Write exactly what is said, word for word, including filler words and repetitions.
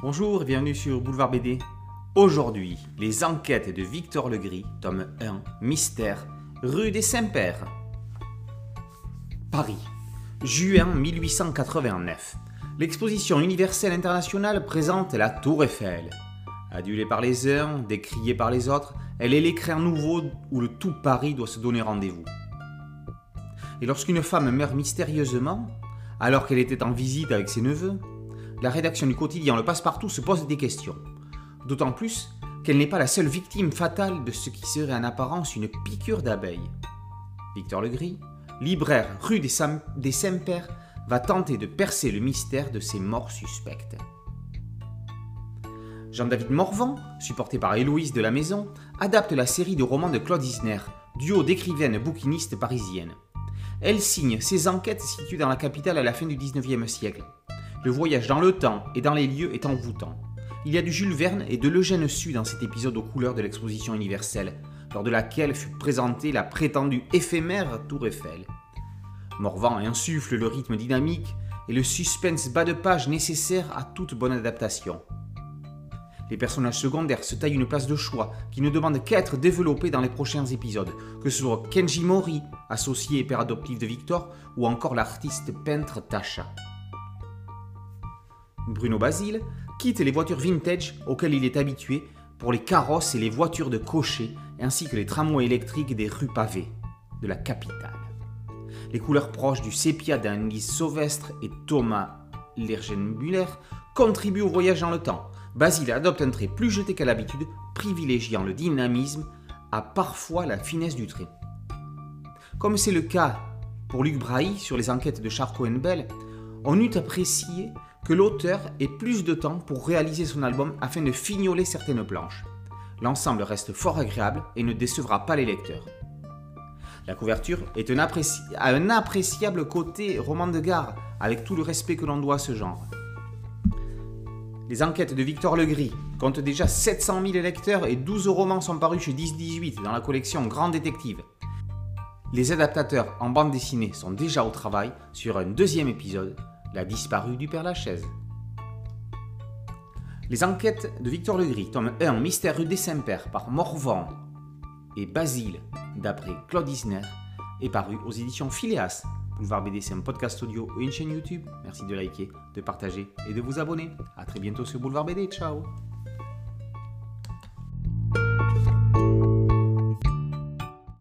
Bonjour et bienvenue sur Boulevard B D. Aujourd'hui, les enquêtes de Victor Legris, tome un, Mystère, rue des Saint-Pères. Paris, juin mille huit cent quatre-vingt-neuf. L'exposition universelle internationale présente la Tour Eiffel. Adulée par les uns, décriée par les autres, elle est l'écrin nouveau où le tout Paris doit se donner rendez-vous. Et lorsqu'une femme meurt mystérieusement, alors qu'elle était en visite avec ses neveux, la rédaction du quotidien Le Passe-Partout se pose des questions. D'autant plus qu'elle n'est pas la seule victime fatale de ce qui serait en apparence une piqûre d'abeille. Victor Legris, libraire rue des Saint-Pères, va tenter de percer le mystère de ces morts suspectes. Jean-David Morvan, supporté par Héloïse de la Maison, adapte la série de romans de Claude Isner, duo d'écrivaines bouquinistes parisiennes. Elle signe ses enquêtes situées dans la capitale à la fin du dix-neuvième siècle. Le voyage dans le temps et dans les lieux est envoûtant. Il y a du Jules Verne et de l'Eugène Sue dans cet épisode aux couleurs de l'exposition universelle, lors de laquelle fut présentée la prétendue éphémère Tour Eiffel. Morvan insuffle le rythme dynamique et le suspense bas de page nécessaire à toute bonne adaptation. Les personnages secondaires se taillent une place de choix qui ne demande qu'à être développée dans les prochains épisodes, que ce soit Kenji Mori, associé et père adoptif de Victor, ou encore l'artiste peintre Tasha. Bruno Basile quitte les voitures vintage auxquelles il est habitué pour les carrosses et les voitures de cocher, ainsi que les tramways électriques des rues pavées de la capitale. Les couleurs proches du sépia d'un Lys Sauvestre et Thomas Lergen-Müller contribuent au voyage dans le temps. Basile adopte un trait plus jeté qu'à l'habitude, privilégiant le dynamisme à parfois la finesse du trait. Comme c'est le cas pour Luc Brahi sur les enquêtes de Charcot et Bell, on eût apprécié que l'auteur ait plus de temps pour réaliser son album afin de fignoler certaines planches. L'ensemble reste fort agréable et ne décevra pas les lecteurs. La couverture est un appréci- a un appréciable côté roman de gare, avec tout le respect que l'on doit à ce genre. Les enquêtes de Victor Legris comptent déjà sept cent mille lecteurs et douze romans sont parus chez dix dix-huit dans la collection Grand Détective. Les adaptateurs en bande dessinée sont déjà au travail sur un deuxième épisode, La disparue du Père Lachaise. Les enquêtes de Victor Legris, tome un, Mystère rue des Saint-Pères par Morvan et Basile, d'après Claude Isner, est paru aux éditions Phileas. Boulevard B D, c'est un podcast audio et une chaîne YouTube. Merci de liker, de partager et de vous abonner. A très bientôt sur Boulevard B D. Ciao!